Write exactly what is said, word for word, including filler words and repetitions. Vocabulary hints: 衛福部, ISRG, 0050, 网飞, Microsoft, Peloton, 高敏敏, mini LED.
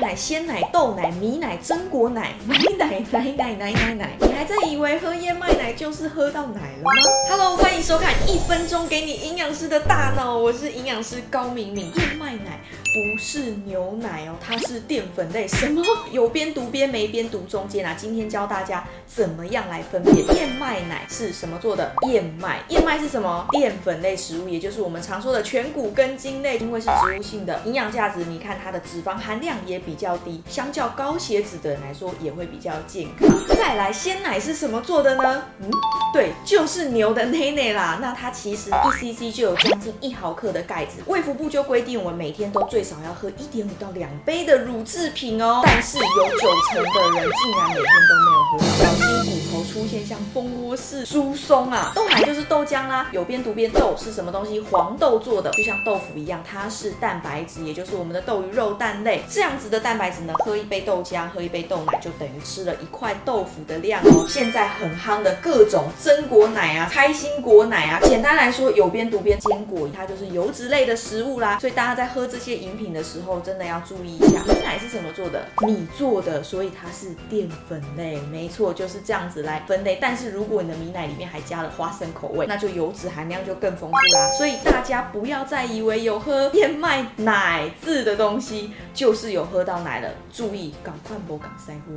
钙奶、鲜奶、豆奶、米奶、榛果奶、奶奶奶奶奶奶奶，你还在以为喝燕麦奶就是喝到奶了吗 ？Hello， 欢迎收看一分钟给你营养师的大脑，我是营养师高敏敏。燕麦奶不是牛奶哦，它是淀粉类。什么？有边读边没边读中间啊！今天教大家怎么样来分辨燕麦奶是什么做的。燕麦，燕麦是什么？淀粉类食物，也就是我们常说的全谷根茎类，因为是植物性的，营养价值你看它的脂肪含量也比较低，相较高血脂的人来说也会比较健康。再来，鲜奶是什么做的呢？嗯，对，就是牛的奶奶啦。那它其实一 cc 就有将近一毫克的钙质，卫福部就规定我们每天都最少要喝 一点五到两杯的乳制品哦。但是有九成的人竟然每天都没有喝，小心骨头出现像蜂窝式疏松啊。豆奶就是豆浆啦，有边读边豆是什么东西？黄豆做的，就像豆腐一样，它是蛋白质，也就是我们的豆鱼肉蛋类。这样子的蛋白质呢，喝一杯豆浆，喝一杯豆奶，就等于吃了一块豆腐的量哦。现在很夯的各种榛果奶啊、开心果奶啊，简单来说，有边读边坚果，它就是油脂类的食物啦。所以大家在喝这些饮品的时候，真的要注意一下。米奶是什么做的？米做的，所以它是淀粉类，没错，就是这样子来分类。但是如果你的米奶里面还加了花生口味，那就油脂含量就更丰富啦。所以大家不要再以为有喝燕麦奶字的东西就是有喝到奶了，注意，赶快不赶塞呼啊！